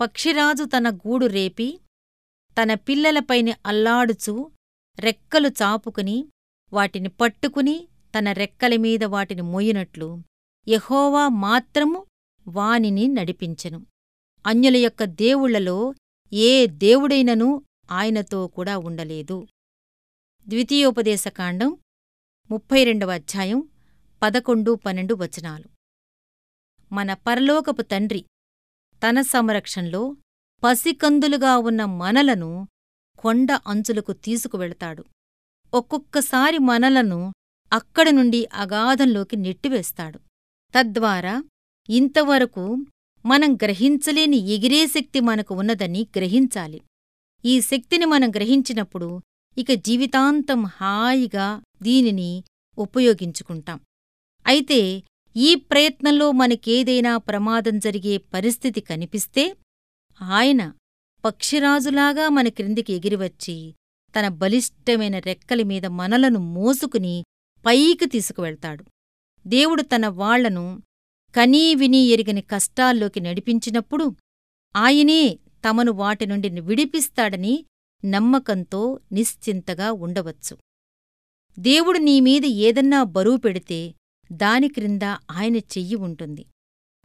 పక్షిరాజు తన గూడు రేపి తన పిల్లలపైని అల్లాడుచూ రెక్కలు చాపుకుని వాటిని పట్టుకుని తన రెక్కలమీద వాటిని మోయినట్లు యెహోవా మాత్రము వానిని నడిపించెను. అన్యుల యొక్క దేవుళ్లలో ఏ దేవుడైననూ ఆయనతో కూడా ఉండలేదు. ద్వితీయోపదేశకాండం 32:11-12 మన పరలోకపు తండ్రి తన సంరక్షణలో పసికందులుగా ఉన్న మనలను కొండ అంచులకు తీసుకువెళతాడు. ఒక్కొక్కసారి మనలను అక్కడి నుండి అగాధంలోకి నెట్టివేస్తాడు. తద్వారా ఇంతవరకు మనం గ్రహించలేని ఎగిరే శక్తి మనకు ఉన్నదని గ్రహించాలి. ఈ శక్తిని మనం గ్రహించినప్పుడు ఇక జీవితాంతం హాయిగా దీనిని ఉపయోగించుకుంటాం. అయితే ఈ ప్రయత్నంలో మనకేదైనా ప్రమాదం జరిగే పరిస్థితి కనిపిస్తే ఆయన పక్షిరాజులాగా మన క్రిందికి ఎగిరివచ్చి తన బలిష్టమైన రెక్కలమీద మనలను మోసుకుని పైకి తీసుకువెళ్తాడు. దేవుడు తన వాళ్లను కనీ వినీ ఎరిగని కష్టాల్లోకి నడిపించినప్పుడు ఆయనే తమను వాటి నుండి విడిపిస్తాడని నమ్మకంతో నిశ్చింతగా ఉండవచ్చు. దేవుడు నీమీద ఏదన్నా బరువు పెడితే దాని క్రింద ఆయన చెయ్యి ఉంటుంది.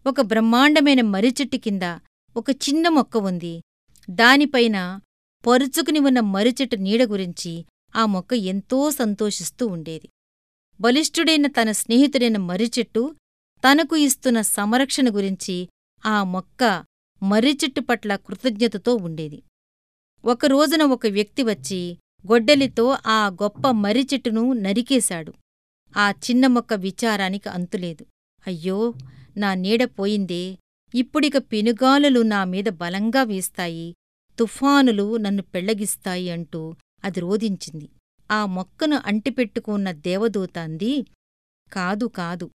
ఒక బ్రహ్మాండమైన మర్రిచెట్టు కింద ఒక చిన్న మొక్క ఉంది. దానిపైన పరుచుకుని ఉన్న మర్రిచెట్టు నీడ గురించి ఆ మొక్క ఎంతో సంతోషిస్తూ ఉండేది. బలిష్ఠుడైన తన స్నేహితుడైన మర్రిచెట్టు తనకు ఇస్తున్న సంరక్షణ గురించి ఆ మొక్క మర్రిచెట్టు పట్ల కృతజ్ఞతతో ఉండేది. ఒకరోజున ఒక వ్యక్తి వచ్చి గొడ్డలితో ఆ గొప్ప మర్రిచెట్టును నరికేశాడు. ఆ చిన్న మొక్క విచారానికి అంతులేదు. అయ్యో, నా నీడ పోయిందే, ఇప్పుడిక పెనుగాలులు నామీద బలంగా వీస్తాయి, తుఫానులు నన్ను పెళ్లగిస్తాయి అంటూ అది రోదించింది. ఆ మొక్కను అంటిపెట్టుకున్న దేవదూత అంది, కాదు కాదు,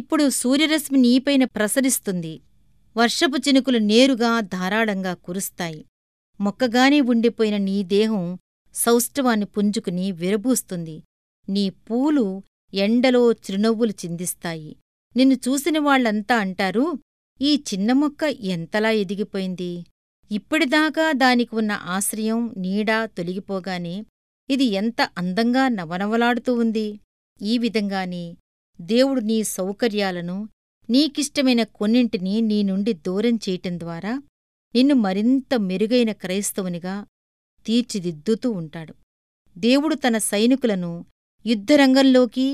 ఇప్పుడు సూర్యరశ్మి నీపైన ప్రసరిస్తుంది, వర్షపు చినుకులు నేరుగా ధారాళంగా కురుస్తాయి, మొక్కగానే ఉండిపోయిన నీ దేహం సౌష్ఠవాన్ని పుంజుకుని విరబూస్తుంది, నీ పూలు ఎండలో చిరునవ్వులు చిందిస్తాయి. నిన్ను చూసిన వాళ్లంతా అంటారు, ఈ చిన్న మొక్క ఎంతలా ఎదిగిపోయింది, ఇప్పటిదాకా దానికి ఉన్న ఆశ్రయం నీడా తొలగిపోగానే ఇది ఎంత అందంగా నవనవలాడుతూ ఉంది. ఈ విధంగానే దేవుడు నీ సౌకర్యాలను, నీకిష్టమైన కొన్నింటిని నీ నుండి దూరం చేయటం ద్వారా నిన్ను మరింత మెరుగైన క్రైస్తవునిగా తీర్చిదిద్దుతూ ఉంటాడు. దేవుడు తన సైనికులను యుద్ధరంగంలోకి,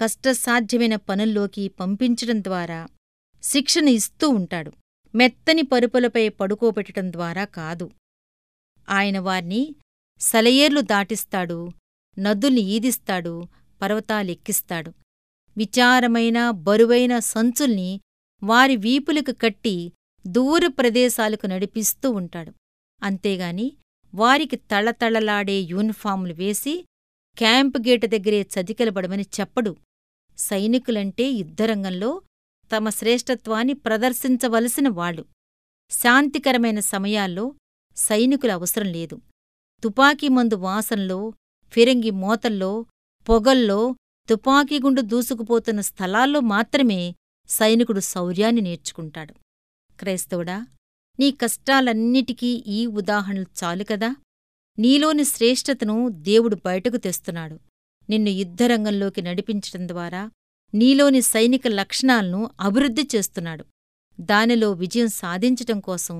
కష్టసాధ్యమైన పనుల్లోకి పంపించటం ద్వారా శిక్షణ ఇస్తూ ఉంటాడు, మెత్తని పరుపులపై పడుకోబెట్టడం ద్వారా కాదు. ఆయన వారిని సెలయేర్లు దాటిస్తాడు, నదుల్ని ఈదిస్తాడు, పర్వతాలెక్కిస్తాడు, విచారమైన బరువైన సంచుల్ని వారి వీపులకు కట్టి దూర ప్రదేశాలకు నడిపిస్తూ ఉంటాడు. అంతేగాని వారికి తళతళలాడే యూనిఫామ్లు వేసి క్యాంపు గేటు దగ్గరే చతికిలబడమని చెప్పడు. సైనికులంటే యుద్ధరంగంలో తమ శ్రేష్ఠత్వాన్ని ప్రదర్శించవలసిన వాళ్ళు. శాంతికరమైన సమయాల్లో సైనికుల అవసరం లేదు. తుపాకీమందు వాసనలో, ఫిరంగి మోతల్లో, పొగల్లో, తుపాకీగుండు దూసుకుపోతున్న స్థలాల్లో మాత్రమే సైనికుడు శౌర్యాన్ని నేర్చుకుంటాడు. క్రైస్తవుడా, నీ కష్టాలన్నిటికీ ఈ ఉదాహరణలు చాలు కదా. నీలోని శ్రేష్ఠతను దేవుడు బయటకు తెస్తున్నాడు. నిన్ను యుద్ధరంగంలోకి నడిపించటం ద్వారా నీలోని సైనిక లక్షణాలను అభివృద్ధి చేస్తున్నాడు. దానిలో విజయం సాధించటం కోసం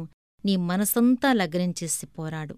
నీ మనసంతా లగ్నం చేసి పోరాడు.